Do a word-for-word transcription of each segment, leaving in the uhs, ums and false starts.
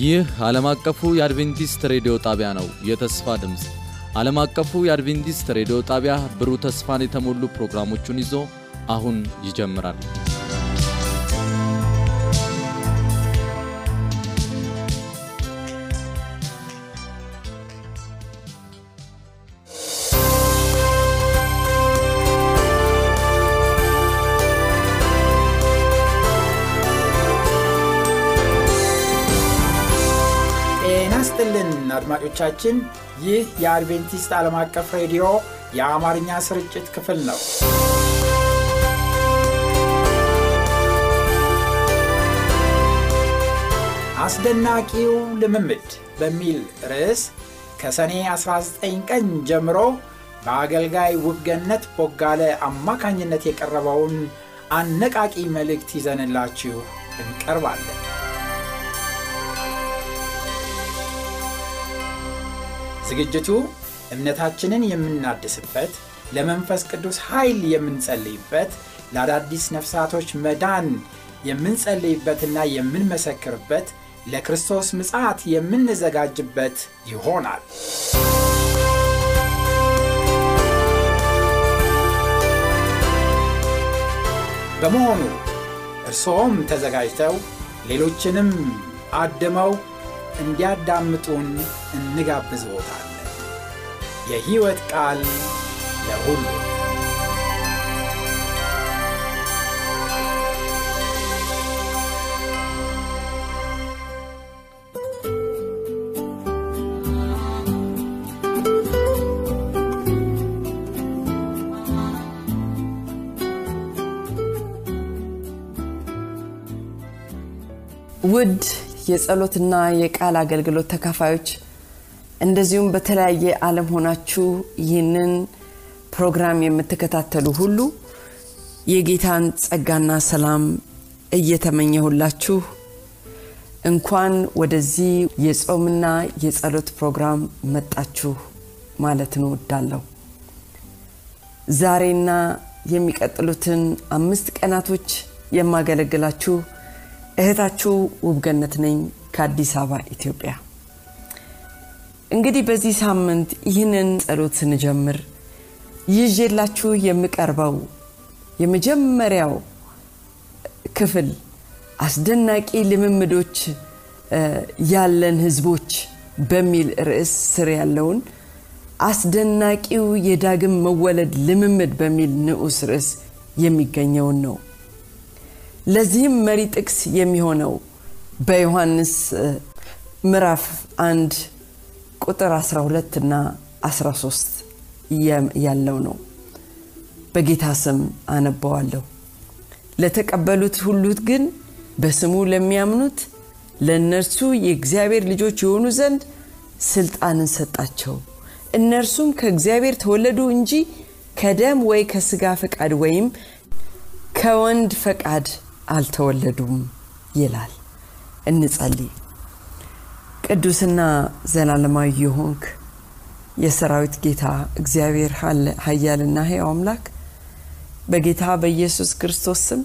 ይህ ዓለም አቀፉ የአድቬንቲስት ሬዲዮ ጣቢያ ነው። የተስፋ ድምጽ ዓለም አቀፉ የአድቬንቲስት ሬዲዮ ጣቢያ ብሩህ ተስፋን የተሞሉ ፕሮግራሞችን ይዞ አሁን ይጀምራል። አድማጮቻችን ይህ የአድቬንቲስት ዓለም አቀፍ ሬዲዮ የአማርኛ ስርጭት ክፍል ነው። አስደናቂው ልምምድ በሚል ርዕስ ከሰኔ አስራ ዘጠኝ ቀን ጀምሮ በአገልጋይ ውብገነት ቦጋለ አማካኝነት የቀረበውን አነቃቂ መልእክት ይዘንላችሁ እንቀርባለን። ዝግጅቱ እምነታችንን የምናድስበት፣ ለመንፈስ ቅዱስ ኃይል የምንጸልይበት፣ ለአዳዲስ ነፍሳቶች መዳን የምንጸልይበትና የምንመሰክርበት፣ ለክርስቶስ ምጽአት የምንዘጋጅበት ይሆናል። በመሆኑ እርሶም ተዘጋጅተው ሌሎችንም አድመው እንዲያዳምጡን እንጋብዝዎታለን። የሕይወት ቃል ለሁሉ ውድ የጸሎትና የቃል አገልግሎት ተካፋዮች እንደዚሁም በተለያየ ዓለም ሆናችሁ ይህንን ፕሮግራም የምትከታተሉ ሁሉ የጌታን ጸጋና ሰላም እየተመኘሁላችሁ እንኳን ወደዚህ የጾምና የጸሎት ፕሮግራም መጣችሁ ማለት ነው እወዳለሁ። ዛሬና የሚቀጥሉትን አምስት ቀናቶች የማገለግላችሁ እህታችሁ ውብገነት ነኝ ከአዲስ አበባ ኢትዮጵያ። እንግዲህ በዚህ ሳምንት ይህንን ጸሎት ስንጀምር ይዤላችሁ የምቀርበው የመጀመሪያው ክፍል አስደናቂ ልምምዶች ያለን ህዝቦች በሚል ርዕስ ስር ያለውን አስደናቂው የዳግም መወለድ ልምምድ በሚል ንዑስ ርዕስ የሚገኘው ነው። ለዚህም መሪ ጥቅስ የሚሆነው በዮሐንስ ምዕራፍ አንድ ቁጥር አስራ ሁለት እና አስራ ሶስት ያለው ነው። በጌታ ስም አነባዋለሁ። ለተቀበሉት ሁሉ ግን በስሙ ለሚያምኑት ለነርሱ የእግዚአብሔር ልጆች የሆኑ ዘንድ ስልጣንን ሰጣቸው። እነርሱም ከእግዚአብሔር ተወለዱ እንጂ ከደም ወይ ከሥጋ ፈቃድ ወይም ከወንድ ፈቃድ አልተወለዱም ይላል። እንጸልይ። ቅዱስና ዘላለማዊ የሆንክ የሰራዊት ጌታ እግዚአብሔር ኃያልና ሕያው አምላክ በጌታ በኢየሱስ ክርስቶስ ስም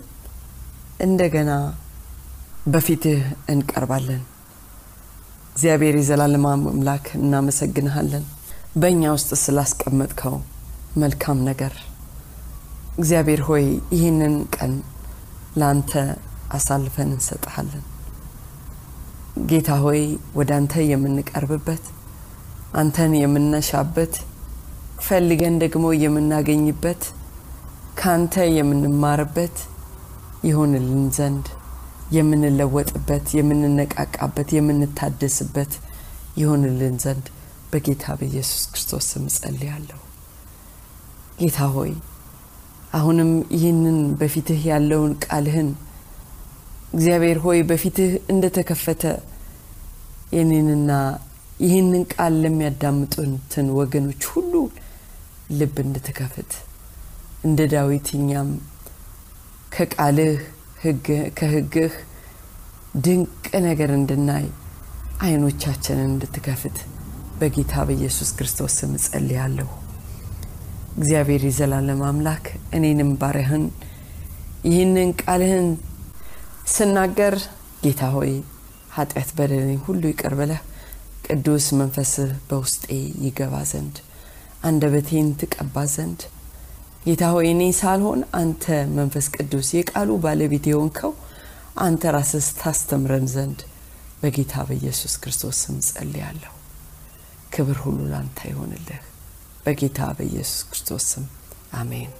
እንደገና በፊትህ እንቀርባለን። እግዚአብሔር የዘላለም አምላክ እናመሰግንሃለን በእኛ ውስጥ ስላስቀመጥከው መልካም ነገር። እግዚአብሔር ሆይ ይህንን ቀን ላንተ አሳልፈን እንሰጣለን። ጌታ ሆይ ወዳንተ የምንቀርብበት፣ አንተን የምንሻበት፣ ፈልገን ደግሞ የምናገኝበት፣ ካንተ የምንማርበት ይሁንልን ዘንድ የምንለወጥበት፣ የምንነቃቃበት፣ የምንታደስበት ይሁንልን ዘንድ በጌታ በኢየሱስ ክርስቶስ ስም ጸልያለሁ። ጌታ ሆይ አሁንም ይህንን በፊትህ ያለውን ቃልህን እግዚአብሔር ሆይ በፊትህ እንደተከፈተ የኔንና ይህንን ቃል ለሚያዳምጡን ወገኖች ሁሉ ልብ እንድትከፍት እንደ ዳዊትኛም ከቃልህ ህግ ከህግህ ድንቅ ነገር እንድናይ አይኖቻችንን እንድትከፍት በጌታ በኢየሱስ ክርስቶስ ስም ጸልያለሁ። እግዚአብሔር የዘላለም አምላክ እኔንም ባረህን ይህንን ቃልህን ስናገር ጌታ ሆይ هات اعتبرني كله يقربله قدوس منفس بوسطي يغوازند عند بتين تقبازند يتاويني سالهون انت منفس قدوس يقالو بالبيتي ሆንከው አንተ ራስህ ታስተምረን ዘንድ በጌታ በኢየሱስ ክርስቶስ ስም ጸልያለሁ ክብር ሁሉ ላንተ ይሁንልህ በጌታ በኢየሱስ ክርስቶስ ስም አሜን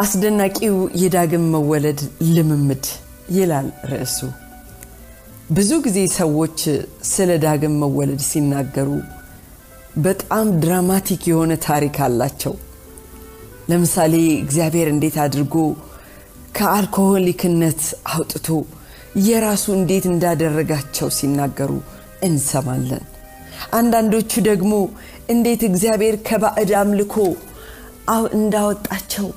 አስደናቂው የዳግም መወለድ ለምምድ ይላል ራሱ ብዙ ጊዜ ሰዎች ስለ ዳግም መወለድ ሲናገሩ በጣም ድራማቲክ የሆነ ታሪክ አላቸው ለምሳሌ እግዚአብሔር እንዴት አድርጎ ከአልኮሆሊክነት አውጥቶ የራሱ እንዴት እንዳደረጋቸው ሲናገሩ እንሰማለን አንዳንዶቹ ደግሞ እንዴት እግዚአብሔር ከባዕድ አምልኮ አው እንዳወጣቸው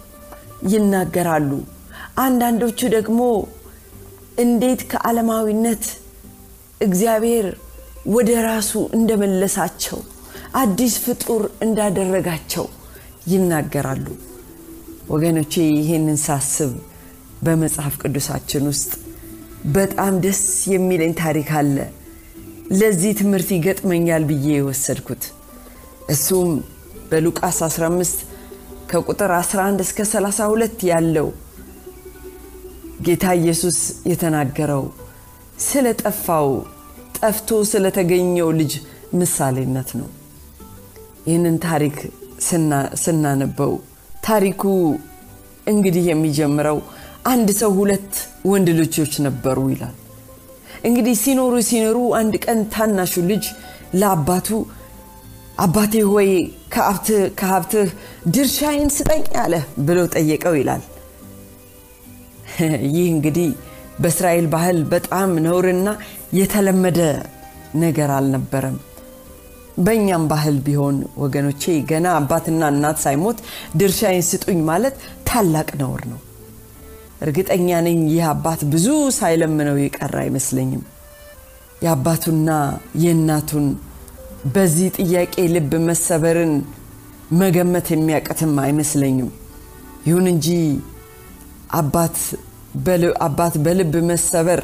ይናገራሉ አንዳንዶቹ ደግሞ እንዴት ከዓለማዊነት እግዚአብሔር ወደ ራሱ እንደመለሳቸው አዲስ ፍጡር እንዳደረጋቸው ይናገራሉ ወገኖቼ ይሄንን ሳስብ በመጽሐፍ ቅዱሳችን ውስጥ በጣም ደስ የሚለኝ ታሪክ አለ ለዚህ ትምህርት ይገጥመኛል ብዬ ወሰድኩት እሱም በሉቃስ አስራ አምስት ከቁጥር አስራ አንድ እስከ ሰላሳ ሁለት ያለው ጌታ ኢየሱስ የተናገረው ስለ ጠፋው ጠፍቶ ስለ ተገኘው ልጅ ምሳሌነት ነው ይሄንን ታሪክ ስና ስናነበው ታሪኩ እንግዲህ የሚጀምረው አንድ ሰው ሁለት ወንድ ልጆች ነበሩ ይላል እንግዲህ ሲኖሩ ሲኖሩ አንድ ቀን ታናሹ ልጅ ለአባቱ አባቴ ሆይ ከአብት ከአብት ድርሻዬን ስጠኝ አለ ብሎ ጠየቀው ይላል ይህ እንግዲህ በእስራኤል ባህል በጣም ነውርና የተለመደ ነገር አልነበረም በእኛም ባህል ቢሆን ወገኖቼ ገና አባትና እናት ሳይሞት ድርሻዬን ስጡኝ ማለት ታላቅ ነውር ነው እርግጠኛ ነኝ ይህ አባት ብዙ ሳይለምነው ይቀር አይመስለኝም ያባቱና የእናቱን በዚህ ጥያቄ ልብ መሰበርን መገመት የሚያቀተም አይመስለኝም ይሁን እንጂ አባት በል አባት በልብ መሰበር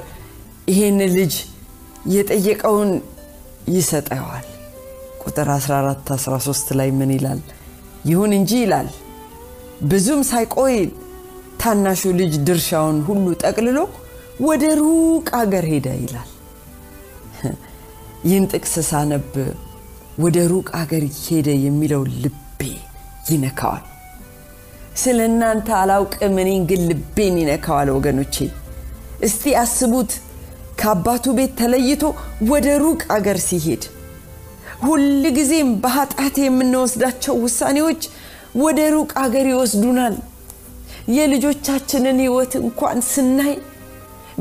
ይሄን ልጅ የጠየቀውን ይሰጣዋል ቁጥር አስራ አራት አስራ ሶስት ላይ ምን ይላል ይሁን እንጂ ይላል ብዙም ሳይቆይ ታናሹ ልጅ ድርሻውን ሁሉ ጠቅልሎ ወደ ሩቅ አገር ሄደ ይላል ይህን ጥቅስ ሳነብ ወደ ሩቅ አገር ሄደ የሚለው ልቤ ይነካዋል ስለናንተ አላውቅም እኔ ግን ልቤን ይነካዋል ወገኖቼ እስቲ አስቡት ከአባቱ ቤት ተለይቶ ወደ ሩቅ አገር ሲሄድ ሁሉ ጊዜም በኃጢአት የምንወስዳቸው ውሳኔዎች ወደ ሩቅ አገር ይወስዱናል የልጆቻችንን ህይወት እንኳን ስናይ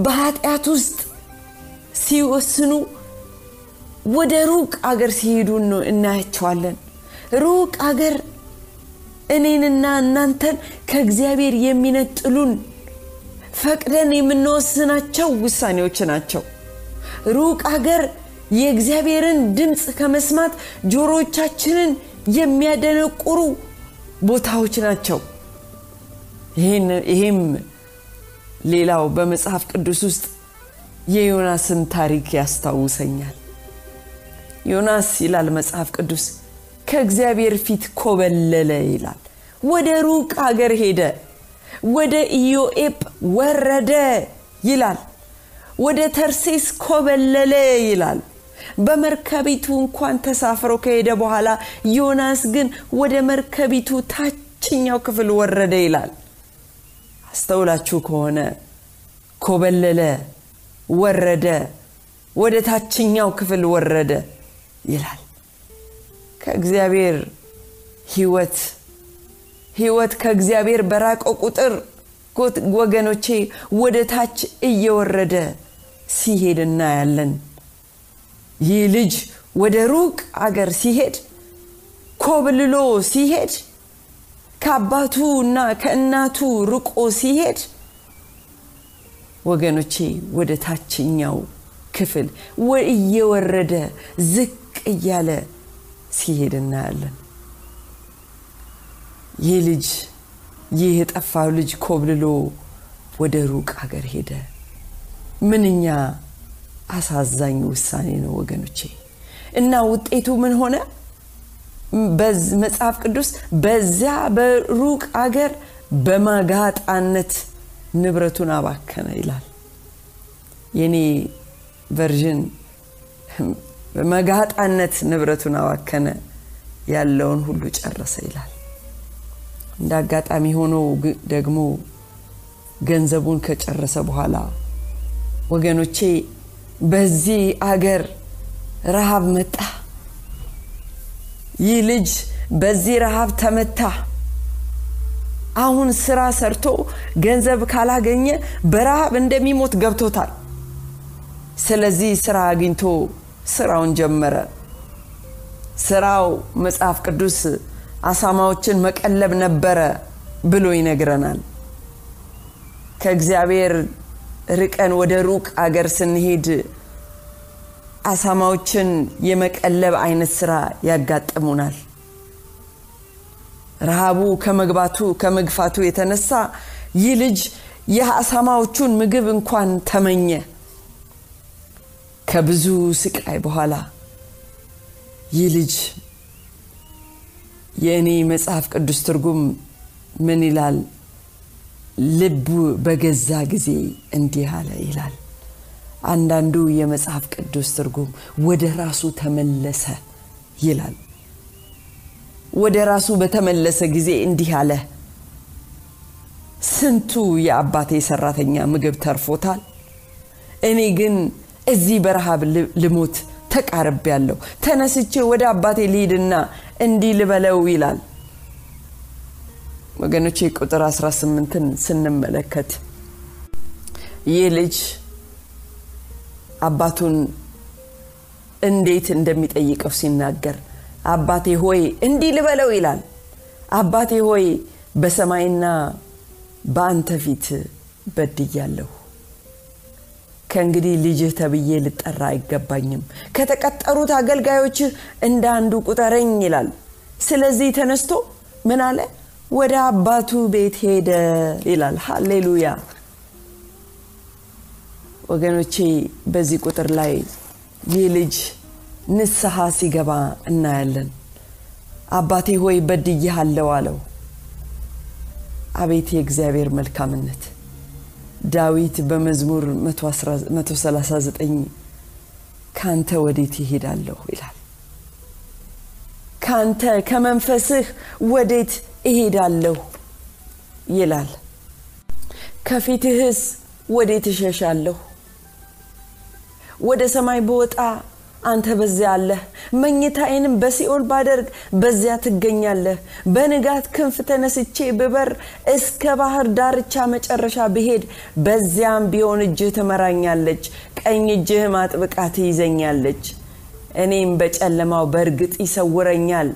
በኃጢአት ውስጥ ሲወስኑ ወደ ሩቅ አገር ሲሄዱ ነው እናያቸዋለን ሩቅ አገር እኔንና እናንተን ከእግዚአብሔር የሚነጥሉን ፈቅደን የምንወስናቸው ውሳኔዎች ናቸው ሩቅ አገር የእግዚአብሔርን ድምጽ ከመስማት ጆሮቻችንን የሚያደነቁሩ ቦታዎች ናቸው ይሄን ይሄም ሌላው በመጽሐፍ ቅዱስ ውስጥ የዮናስን ታሪክ ያስታውሰኛል ዮናስ ይላል መጽሐፍ ቅዱስ ከእግዚአብሔር ፊት ኮበለለ ይላል ወደ ሩቅ አገር ሄደ ወደ ኢዮኤፕ ወረደ ይላል ወደ ተርሴስ ኮበለለ ይላል በመርከቢቱ እንኳን ተሳፍሮ ከሄደ በኋላ ዮናስ ግን ወደ መርከቢቱ ታችኛው ክፍል ወረደ ይላል አስተውላችሁ ከሆነ ኮበለለ ወረደ ወደ ታችኛው ክፍል ወረደ ይላል ከእግዚአብሔር ህይወት ሕይወት ከእግዚአብሔር በራቆ ቁጥር ጎት ወገኖቼ ወደ ታች እየወረደ ሲሄድና ያለን ይህ ልጅ ወደ ሩቅ አገር ሲሄድ ኮብልሎ ሲሄድ ካባቱና ከእናቱ ሩቆ ሲሄድ ወገኖቼ ወደ ታችኛው ክፍል ወይወረደ ዝቅ ያለ ሲሄድና ያለን ይህ ልጅ ይህ ተጣፋው ልጅ ኮብልሎ ወደ ሩቅ አገር ሄደ ምንኛ አሳዛኝ ውሳኔ ነው ወገኖቼ እና ውጤቱ ምን ሆነ በዝ መጽሐፍ ቅዱስ በዚያ በሩቅ አገር በማጋጣነት ንብረቱን አባከነ ይላል የኔ ቨርዥን በማጋጣነት ንብረቱን አባከነ ያለውን ሁሉ ጨረሰ ይላል እንዳጋጣሚ ሆኖ ደግሞ ገንዘቡን ከጨረሰ በኋላ ወገኖቼ በዚህ አገር ረሃብ መጣ ይህ ልጅ በዚህ ረሃብ ተመታ አሁን ስራ ሰርቶ ገንዘብ ካላገኘ በረሃብ እንደሚሞት ገብቶታል ስለዚህ ስራ አግኝቶ ስራውን ጀመረ ስራው መጽሐፍ ቅዱስ አሳማዎችን መቀለብ ነበር ብሎ ይነግረናል ከእግዚአብሔር ርቀን ወደ ሩቅ አገር ስንሄድ አሳማዎችን የመቀለብ አይነት ስራ ያጋጥሙናል ረሃቡ ከመግባቱ ከመግፋቱ የተነሳ ይህ ልጅ የአሳማዎቹን ምግብ እንኳን ተመኘ ከብዙ ስቃይ በኋላ ይህ ልጅ የኔ መጽሐፍ ቅዱስ ትርጉም ምን ይላል ልቡ በገዛ ጊዜ እንዲህ አለ ይላል አንዳንዱ የመጽሐፍ ቅዱስ ትርጉም ወደ ራሱ ተመለሰ ይላል ወደ ራሱ በተመለሰ ጊዜ እንዲህ አለ ስንቱ የአባቴ ሰራተኛ ምግብ ተርፎታል እኔ ግን እዚህ በረሃብ ልሞት ተቃርቤያለሁ ተነስቼ ወደ አባቴ ልሂድና እንዲህ ልበለው ይላል ወገኖቼ ቁጥር አስራ ስምንትን ስንመለከት ይህ ልጅ አባቱን እንዴት እንደሚጠይቀው ሲናገር አባቴ ሆይ እንዲህ ልበለው ይላል አባቴ ሆይ በሰማይና በአንተ ፊት በድያለሁ ከእንግዲህ ልጅህ ተብዬ ልጠራ አይገባኝም ከተቀጠሩት አገልጋዮች እንደ አንዱ ቁጠረኝ ይላል ስለዚህ ተነስቶ ምን አለ ወደ አባቱ ቤት ሄደ ይላል ሃሌሉያ ወገኖቼ በዚህ ቁጥር ላይ ይህ ልጅ ንስሐ ሲገባ እናያለን አባቴ ሆይ በድያለሁ አለው አቤት የእግዚአብሔር መልካምነት ዳዊት በመዝሙር መቶ ሰላሳ ዘጠኝ ካንተ ወዴት ይሄዳለሁ ይላል ካንተ ከመንፈስህ ወዴት ይሄዳለሁ ይላል ከፊትህስ ወዴት እሸሻለሁ ወደ ሰማይ ብወጣ አንተ በዚያ አለህ መኝታዬንም በሲኦል ባደርግ በዚያ ትገኛለህ በንጋት ክንፍ ተነስቼ ብበር እስከ ባህር ዳርቻ መጨረሻ ብሄድ በዚያም ቢሆን እጅህ ትመራኛለች ቀኝ እጅህ ማጥብቃ ትይዘኛለች እኔም በጨለማው በእርግጥ ይሰውረኛል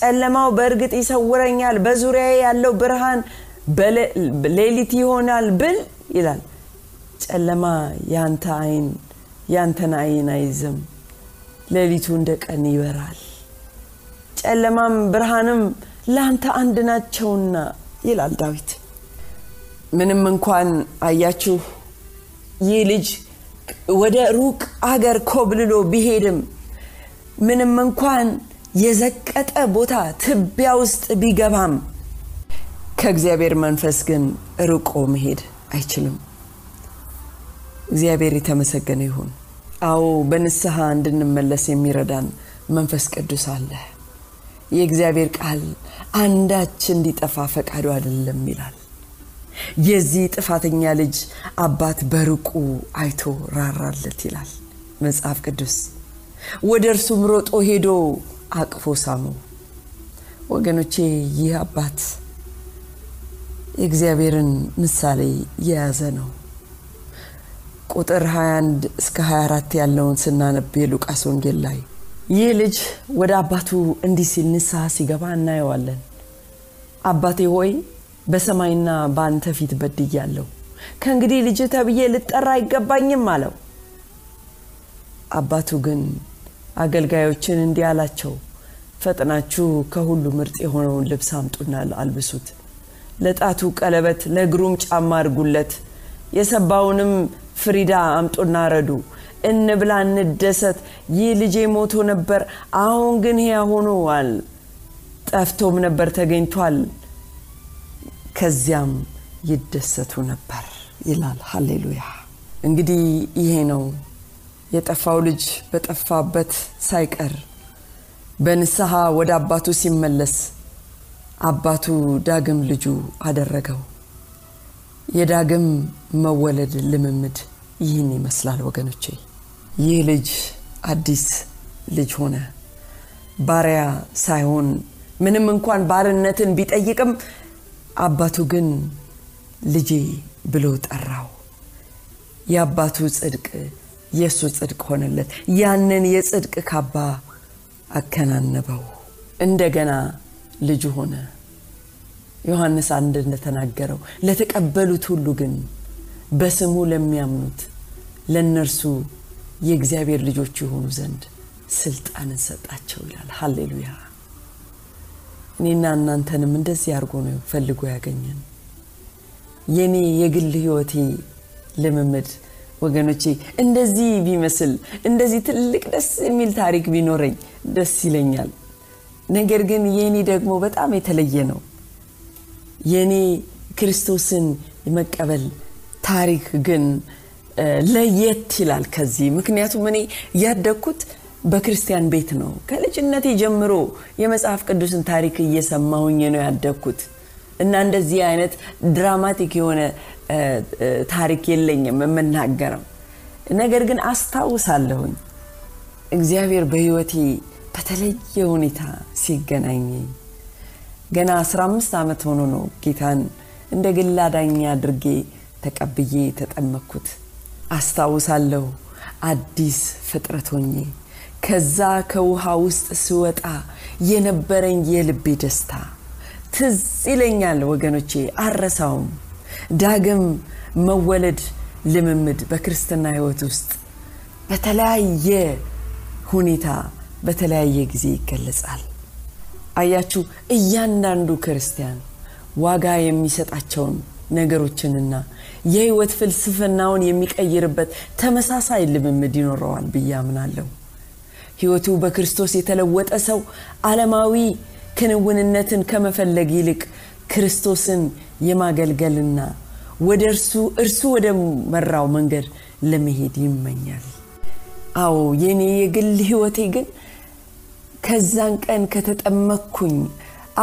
ጨለማው በእርግጥ ይሰውረኛል በዙሪያዬ ያለው ብርሃን በሌሊት ይሆናል ብል ይላል ጨለማ ያንተ አይን ያንተን አይን አይዝም ሌሊቱ እንደቀን ይበራል ጨለማም ብርሃንም ላንተ አንድ ናቸውና ይላል ዳዊት ምንም እንኳን አያችሁ ይህ ልጅ ወደ ሩቅ አገር ኮብልሎ ቢሄድም ምንም እንኳን የዘቀጠ ቦታ ትቢያ ውስጥ ቢገባም ከእግዚአብሔር መንፈስ ግን ሩቆ መሄድ አይችልም እግዚአብሔር ይተመሰገነ ይሁን አው በንስሐ እንድንመለስ የሚረዳን መንፈስ ቅዱስ አለ የእግዚአብሔር ቃል አንዳች እንዲጠፋ ፈቃዱ አይደለም ይላል የዚህ ጥፋተኛ ልጅ አባት በሩቁ አይቶ ራራለት ይላል መጽሐፍ ቅዱስ ወደርሱም ሮጦ ሄዶ አቅፎ ሳሙ ወገኖቼ ይህ አባት የእግዚአብሔርን ምሳሌ ያዘ ነው። ቁጥር ሃያ አንድ እስከ ሃያ አራት ያለውን ስናነብ ሉቃስ ወንጌል ላይ ይህ ልጅ ወደ አባቱ እንዲስል ንስሐ ሲገባ እናየዋለን። አባቴ ሆይ በሰማይና በአንተ ፊት በድያለሁ፣ ከእንግዲህ ልጅ ተብዬ ልጠራ አይገባኝም አለው። አባቱ ግን አገልጋዮችን እንዲያላቸው ፈጥናችሁ ከሁሉ ምርጥ የሆነውን ልብስ አምጡና አልብሱት፣ ለጣቱ ቀለበት ለግሩም ጫማ አርጉለት፣ የሰባውንም ፍሪዳ አምጡና ረዱ፣ እንብላ እንደሰት፣ ይህ ልጅ ሞቶ ነበር አሁን ግን ሕያው ሆኗል፣ ጠፍቶም ነበር ተገኝቷል፣ ከዚያም ይደሰቱ ነበር ይላል። ሃሌሉያ። እንግዲህ ይሄ ነው የጠፋው ልጅ በጠፋበት ሳይቀር በንስሐ ወደ አባቱ ሲመለስ አባቱ ዳግም ልጁ አደረገው። የዳግም መወለድ ልምምድ ይህን ይመስላል ወገኖቼ። ይህ ልጅ አዲስ ልጅ ሆነ። ባሪያ ሳይሆን ምንም እንኳን ባርነትን ቢጠይቅም አባቱ ግን ልጄ ብሎ ጠራው። ያባቱ ጽድቅ የሱ ጽድቅ ሆነለት። ያንን የጽድቅ ካባ አከናነበው። እንደገና ልጅ ሆነ። ዮሐንስ አንድ እንደተናገረው ለተቀበሉት ሁሉ ግን በስሙ ለሚያምኑት ለነርሱ የእግዚአብሔር ልጆች ይሆኑ ዘንድ ስልጣንን ሰጣቸው ይላል። ሃሌሉያ። እኔና እናንተንም እንደዚህ አርጎ ነው ፈልጎ ያገኘን። የኔ የግል ህይወቴ ለምምድ ወገኖቼ እንደዚህ ቢመስል እንደዚህ ትልቅ ደስ የሚል ታሪክ ቢኖረኝ ደስ ይለኛል። ነገር ግን የኔ ደግሞ በጣም የተለየ ነው። የኔ ክርስቶስን መቀበል ታሪክ ግን ለየት ይላል ከዚህ። ምክንያቱም እኔ ያደኩት በክርስቲያን ቤት ነው። ከልጅነቴ ጀምሮ የመጽሐፍ ቅዱስን ታሪክ እየሰማሁኝ ነው ያደኩት እና እንደዚህ አይነት ድራማቲክ የሆነ ታሪክ የለኝም መናገርም። ነገር ግን አስታውሳለሁ እግዚአብሔር በህይወቴ በተለየ ሁኔታ ሲገናኘኝ። ገና አስራ አምስት አመት ሆኖ ነው ጌታን እንደ ግል አዳኝ አድርጌ ተቀብዬ ተጠመቅኩት። አስታውሳለሁ አዲስ ፍጥረት ሆኜ ከዛ ከውሃ ውስጥ ስወጣ የነበረኝ የልቤ ደስታ ትዝ ይለኛል ወገኖቼ፣ አረሳውም። ዳግም መወለድ ልምምድ በክርስትና ህይወት ውስጥ በተለያየ ሁኔታ በተለያየ ጊዜ ይገለጻል። አያችሁ እያንዳንዱ ክርስቲያን ዋጋ የሚሰጣቸውን ነገሮችንና የህይወት ፍልስፍናውን የሚቀይርበት ተመሳሳይ ልምምድ ይኖረዋል በያምናለሁ። ህይወቱ በክርስቶስ የተለወጠ ሰው ዓለማዊ ክንውንነትን ከመፈለግ ይልቅ ክርስቶስን የማገልገልና ወደርሱ እርሱ ወደ መራው መንገድ ለመሄድ ይመኛል። አዎ የኔ የግል ህይወቴ ግን ከዛን ቀን ከተጠመቅኩኝ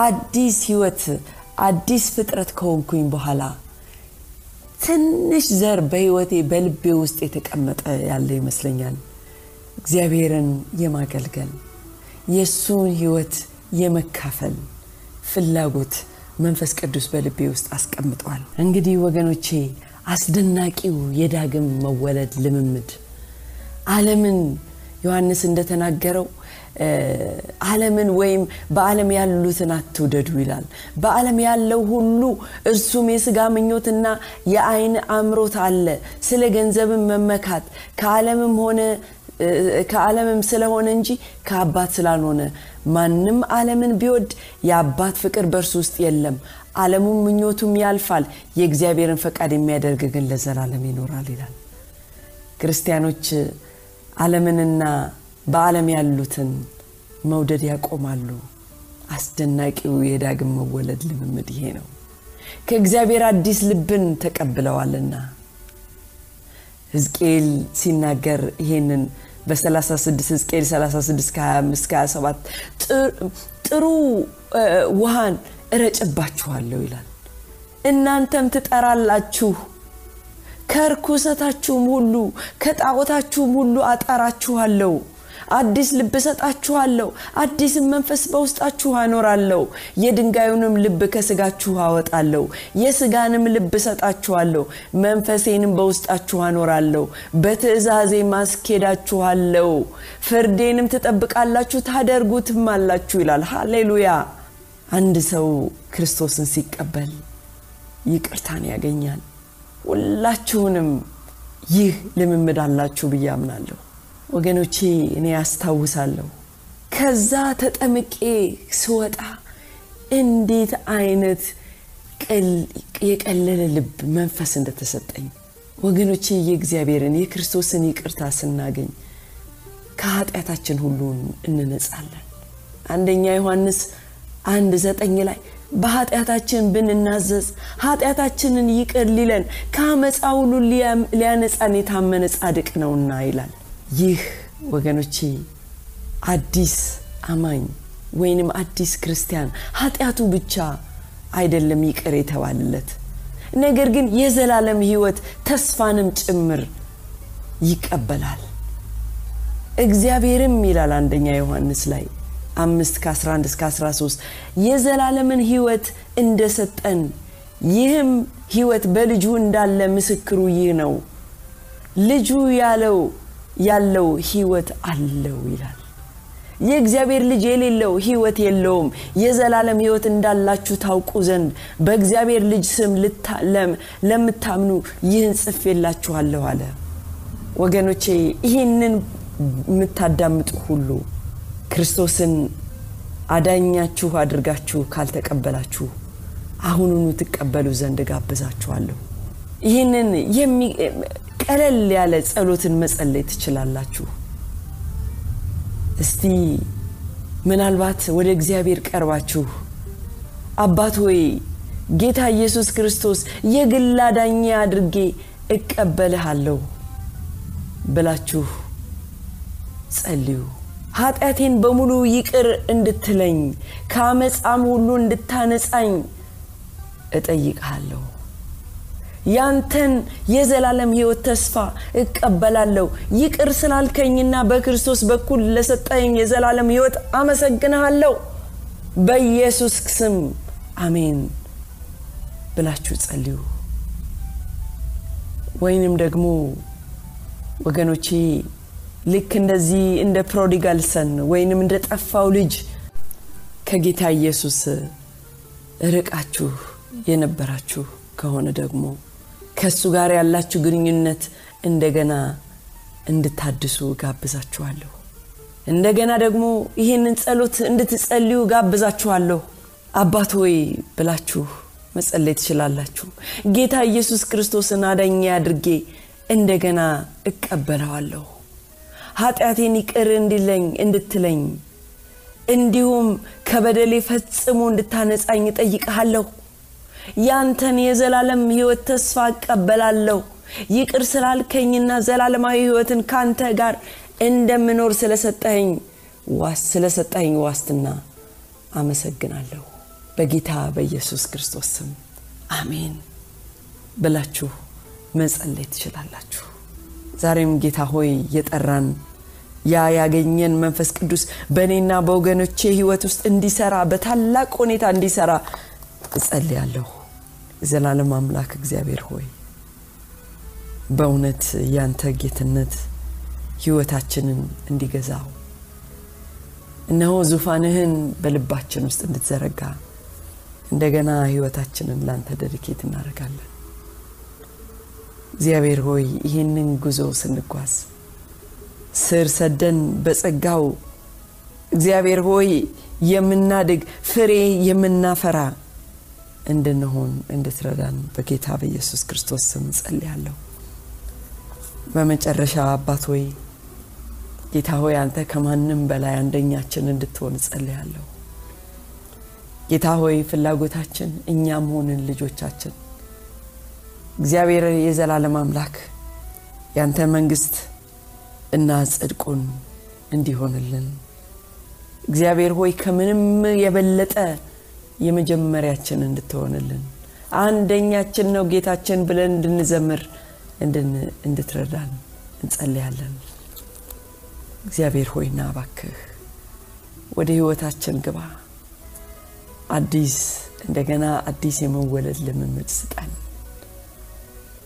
አዲስ ህይወት አዲስ ፍጥረት ከሆንኩኝ በኋላ ትንሽ ዘር በህይወቴ በልቤ ውስጥ የተቀመጠ ያለ ይመስለኛል። እግዚአብሔርን የማገልገል የሱን ህይወት የመካፈል ፍላጎት መንፈስ ቅዱስ በልቤ ውስጥ አስቀምጧል። እንግዲህ ወገኖቼ አስደናቂው የዳግም መወለድ ልምምድ ዓለምን ዮሐንስ እንደተናገረው ዓለምን ወይም በዓለም ያሉትን አትውደዱ ይላል። በዓለም ያለው ሁሉ እርሱም የሥጋ ምኞትና የአይን አምሮት አለ፣ ስለ ገንዘብም መመካት ከዓለምም ሆነ ከዓለምም ስለሆነ እንጂ ከአባት ስላልሆነ ማንም ዓለምን ቢወድ የአባት ፍቅር በእርሱ ውስጥ የለም። ዓለሙም ምኞቱም ያልፋል፣ የእግዚአብሔርን ፈቃድ የሚያደርግ ግን ለዘላለም ይኖራል ይላል። ክርስቲያኖች ዓለምንና በዓለም ያሉትን መውደድ ያቆማሉ። አስደናቂው የዳግም መወለድ ልምምድ ይሄ ነው። ከእግዚአብሔር አዲስ ልብን ተቀብለዋልና ሕዝቅኤል ሲናገር ይሄንን በ36 ሕዝቅኤል ሰላሳ ስድስት ከሃያ አምስት እስከ ሃያ ሰባት ጥሩ ውሃን እረጭባችኋለሁ ይላል። እናንተም ትጠራላችሁ፣ ከርኩሰታችሁም ሁሉ ከጣዖታችሁም ሁሉ አጣራችኋለሁ፣ አዲስ ልብ ሰጣችኋለሁ አዲስ መንፈስ በውስጣችሁ አኖራለሁ የድንጋዩንም ልብ ከስጋችሁ አወጣለሁ የስጋንም ልብ ሰጣችኋለሁ መንፈሴንም በውስጣችሁ አኖራለሁ በትዕዛዜ ማስከዳችኋለሁ ፍርዴንም ተጠብቃላችሁ ታደርጉትማላችሁ ይላል ሃሌሉያ አንድ ሰው ክርስቶስን ሲቀበል ይቅርታን ያገኛል ሁላችሁንም ይህ ለምን አላችሁ በያምናለሁ ወገኖቼ እኔ አስተዋውሳለሁ ከዛ ተጠምቄ ስወጣ እንዴት አይነት ቀል የቀለለ ልብ መንፈስ እንደተሰጠኝ ወገኖቼ የእግዚአብሔርን የክርስቶስን ይቅርታ ስናገኝ ከኃጢያታችን ሁሉ እንነጻለን አንደኛ ዮሐንስ አንድ ዘጠኝ ላይ በኃጢያታችን ብንናዘዝ ኃጢያታችንን ይቅር ሊለን ከአመጻ ሁሉ ሊያነጻን የታመነ ጻድቅ ነውና ይላል ይህ ወገኖቼ አዲስ አማኝ ወይንም አዲስ ክርስቲያን ኃጢያቱ ብቻ አይደለም ይቅር የተባለለት ነገር ግን የዘላለም ሕይወት ተስፋንም ጭምር ይቀበላል እግዚአብሔርም ይላል አንደኛ ዮሐንስ ላይ አምስት ከአስራ አንድ እስከ አስራ ሶስት የዘላለምን ሕይወት እንደሰጠን ይህም ሕይወት በልጁ እንዳለ ምስክሩ ይህ ነው ልጁ ያለው ያለው ሕይወት አለው ይላል የእግዚአብሔር ልጅ የሌለው ሕይወት የለውም የዘላለም ሕይወት እንዳላችሁ ታውቁ ዘንድ በእግዚአብሔር ልጅ ስም ልታለም ለምታምኑ ይህን ጽፌላችኋለሁ አለ ወገኖቼ ይህንን ምታዳምጡ ሁሉ ክርስቶስን አዳኛችሁ አድርጋችሁ ካልተቀበላችሁ አሁንኑ ተቀበሉ ዘንድ ጋብዛችኋለሁ ይሄንን የሚቀለል ያለ ጸሎትን መጸለይ ትችላላችሁ እስቲ ምናልባት ወደ እግዚአብሔር ቀርባችሁ አባት ሆይ ጌታ ኢየሱስ ክርስቶስ የግል አዳኛ አድርጌ እቀበልሃለሁ ብላችሁ ጸልዩ ኃጢያቴን በሙሉ ይቅር እንድትለኝ ከአመጻም ሁሉ እንድታነጻኝ እጠይቃለሁ ያንተን የዘላለም ሕይወት ተስፋ እቀበላለሁ ይቅር ስላልከኝና በክርስቶስ በኩል ለሰጠኝ የዘላለም ሕይወት አመሰግንሃለሁ በኢየሱስ ስም አሜን ብላችሁ ጸልዩ ወይንም ደግሞ ወገኖቼ ልክ እንደዚህ እንደ ፕሮዲጋል ሰን ወይንም እንደ ጠፋው ልጅ ከጌታ ኢየሱስ ርቃችሁ የነበራችሁ ከሆነ ደግሞ ከሱ ጋር ያላችሁ ግንኙነት እንደገና እንድታድሱ ጋብዛችኋለሁ እንደገና ደግሞ ይሄንን ጸሎት እንድትጸልዩ ጋብዛችኋለሁ አባት ሆይ ብላችሁ መጸለይ ትችላላችሁ ጌታ ኢየሱስ ክርስቶስን አዳኛ አድርጌ እንደገና እቀበለዋለሁ ኃጢያቴን ይቅር እንድትለኝ እንድትለኝ እንዲሁም ከበደሌ ፈጽሞ እንድታነጻኝ እጠይቅሃለሁ ያንተን የዘላለም ሕይወት ተስፋ እቀበላለሁ ይቅር ስላልከኝና ዘላለማዊ ሕይወትን ካንተ ጋር እንደምኖር ስለሰጠኝ ዋስ ስለሰጠኝ ዋስትና አመሰግናለሁ በጌታ በኢየሱስ ክርስቶስ ስም አሜን ብላችሁ መጸለይ ትችላላችሁ ዛሬም ጌታ ሆይ የጠራን ያ ያገኘን መንፈስ ቅዱስ በእኔና በወገኖቼ ሕይወት ውስጥ እንዲሰራ በታላቅ ሁኔታ እንዲሰራ እጸልያለሁ ዘላለም አምላክ እግዚአብሔር ሆይ በእውነት ያንተ ጌትነት ሕይወታችንን እንዲገዛው እነሆ ዙፋንህን በልባችን ውስጥ እንድትዘረጋ እንደገና ሕይወታችንን ላንተ ዴዲኬት እናደርጋለን እግዚአብሔር ሆይ ይሄንን ጉዞ ስንጓዝ ስር ሰደን በጸጋው እግዚአብሔር ሆይ የምናድግ ፍሬ የምናፈራ እንድንሆን እንድትረዳን በጌታ በኢየሱስ ክርስቶስ ስም ጸልያለሁ በመጨረሻ አባት ሆይ ጌታ ሆይ አንተ ከማንም በላይ አንደኛችን እንድትሆን ጸልያለሁ ጌታ ሆይ ፍላጎታችን እኛም ሆንን ልጆቻችን እግዚአብሔር የዘላለም አምላክ ያንተ መንግስት እና ጽድቁን እንዲሆንልን እግዚአብሔር ሆይ ከምንም የበለጠ የመጀመሪያችን እንድትሆንልን አንደኛችን ነው ጌታችን ብለን እንድንዘምር እንድን እንድትረዳን እንጸልያለን እግዚአብሔር ሆይና ባክህ ወደ ህይወታችን ግባ አዲስ እንደገና አዲስ የመወለድ ለምምድ ስጠን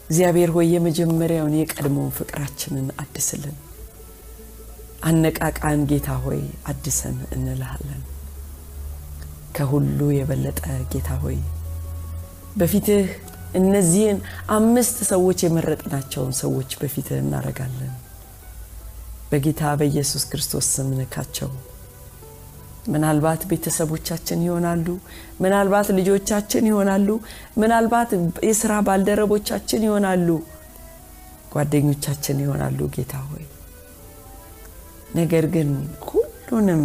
እግዚአብሔር ሆይ የመጀመሪያውን የቀድሞ ፍቅራችንን አድስልን አነቃቃን ጌታ ሆይ አድሰን እንልሃለን ከሁሉ የበለጠ ጌታ ሆይ በፊትህ እነዚህን አምስት ሰዎች የመረጥናቸውን ሰዎች በፊትህ እናረጋለን በጌታ በኢየሱስ ክርስቶስ ስም ንካቸው ምናልባት ቤተሰቦቻችን ይሆናሉ ምናልባት ልጆቻችን ይሆናሉ ምናልባት የሥራ ባልደረቦቻችን ይሆናሉ ጓደኞቻችን ይሆናሉ ጌታ ሆይ ነገር ግን ሁሉንም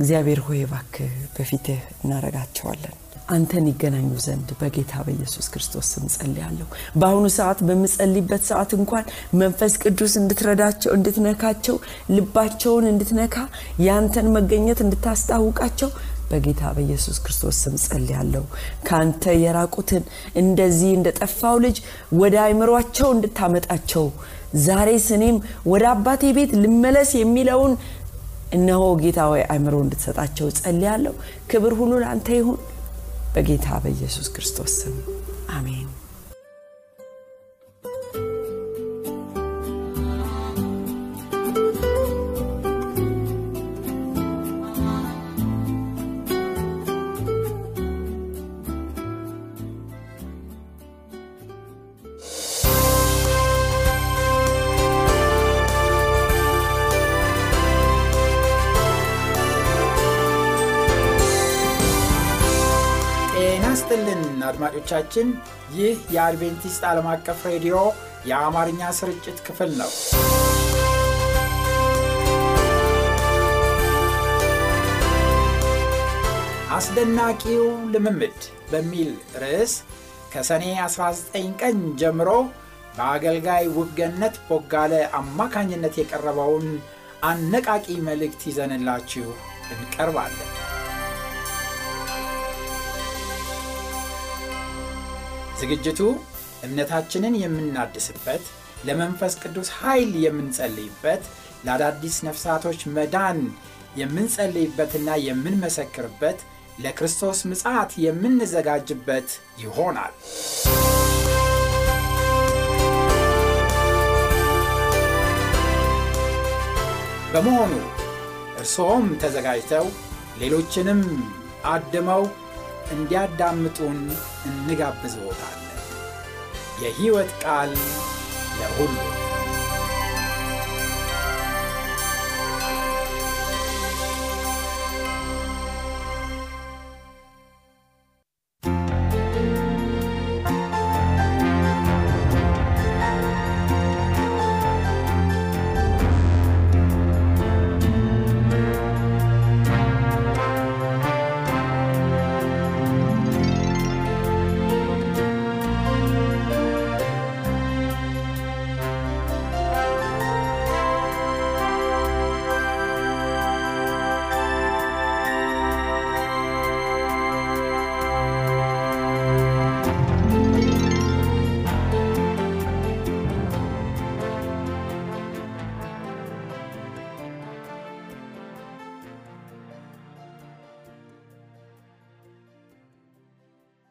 እግዚአብሔር ሆይ ባክህ በፊትህ እናረጋቸዋለን አንተን ይገናኙ ዘንድ በጌታ በኢየሱስ ክርስቶስ ስም ጸልያለሁ ባሁኑ ሰዓት በመጸልይበት ሰዓት እንኳን መንፈስ ቅዱስ እንድትረዳቸው እንድትነካቸው ልባቸውን እንድትነካ ያንተን መገኘት እንድታስተዋውቃቸው በጌታ በኢየሱስ ክርስቶስ ስም ጸልያለሁ ካንተ የራቁትን እንደዚህ እንደጠፋው ልጅ ወደ አይምሮአቸው እንድታመጣቸው ዛሬ ስኔም ወደ አባቴ ቤት ልመለስ የሚለውን እነሆ ጌታ ሆይ አይምሮ እንድትሰጣቸው ጸልያለሁ ክብር ሁሉ ላንተ ይሁን በጌታ በኢየሱስ ክርስቶስ ስም አሜን አድማጮቻችን ይህ የአድቬንቲስት ዓለም አቀፍ ሬዲዮ የአማርኛ ስርጭት ክፍል ነው። አስደናቂው ልምምድ በሚል ርዕስ ከሰኔ አስራ ዘጠኝ ቀን ጀምሮ በአገልጋይ ውብገነት ቦጋለ አማካኝነት የቀረበውን አነቃቂ መልእክት ይዘንላችሁ እንቀርባለን። ዝግጅቱ እምነታችንን የምናድስበት ለመንፈስ ቅዱስ ኃይል የምንጸልይበት ለአዳዲስ ነፍሳቶች መዳን የምንጸልይበትና የምንመሰክርበት ለክርስቶስ ምጽአት የምንዘጋጅበት ይሆናል። በመሆኑ እርሶም ተዘጋጅተው ሌሎችንም አድመው እንዲያዳምጡን እንጋብዝዎታለን። የሕይወት ቃል ለሁሉ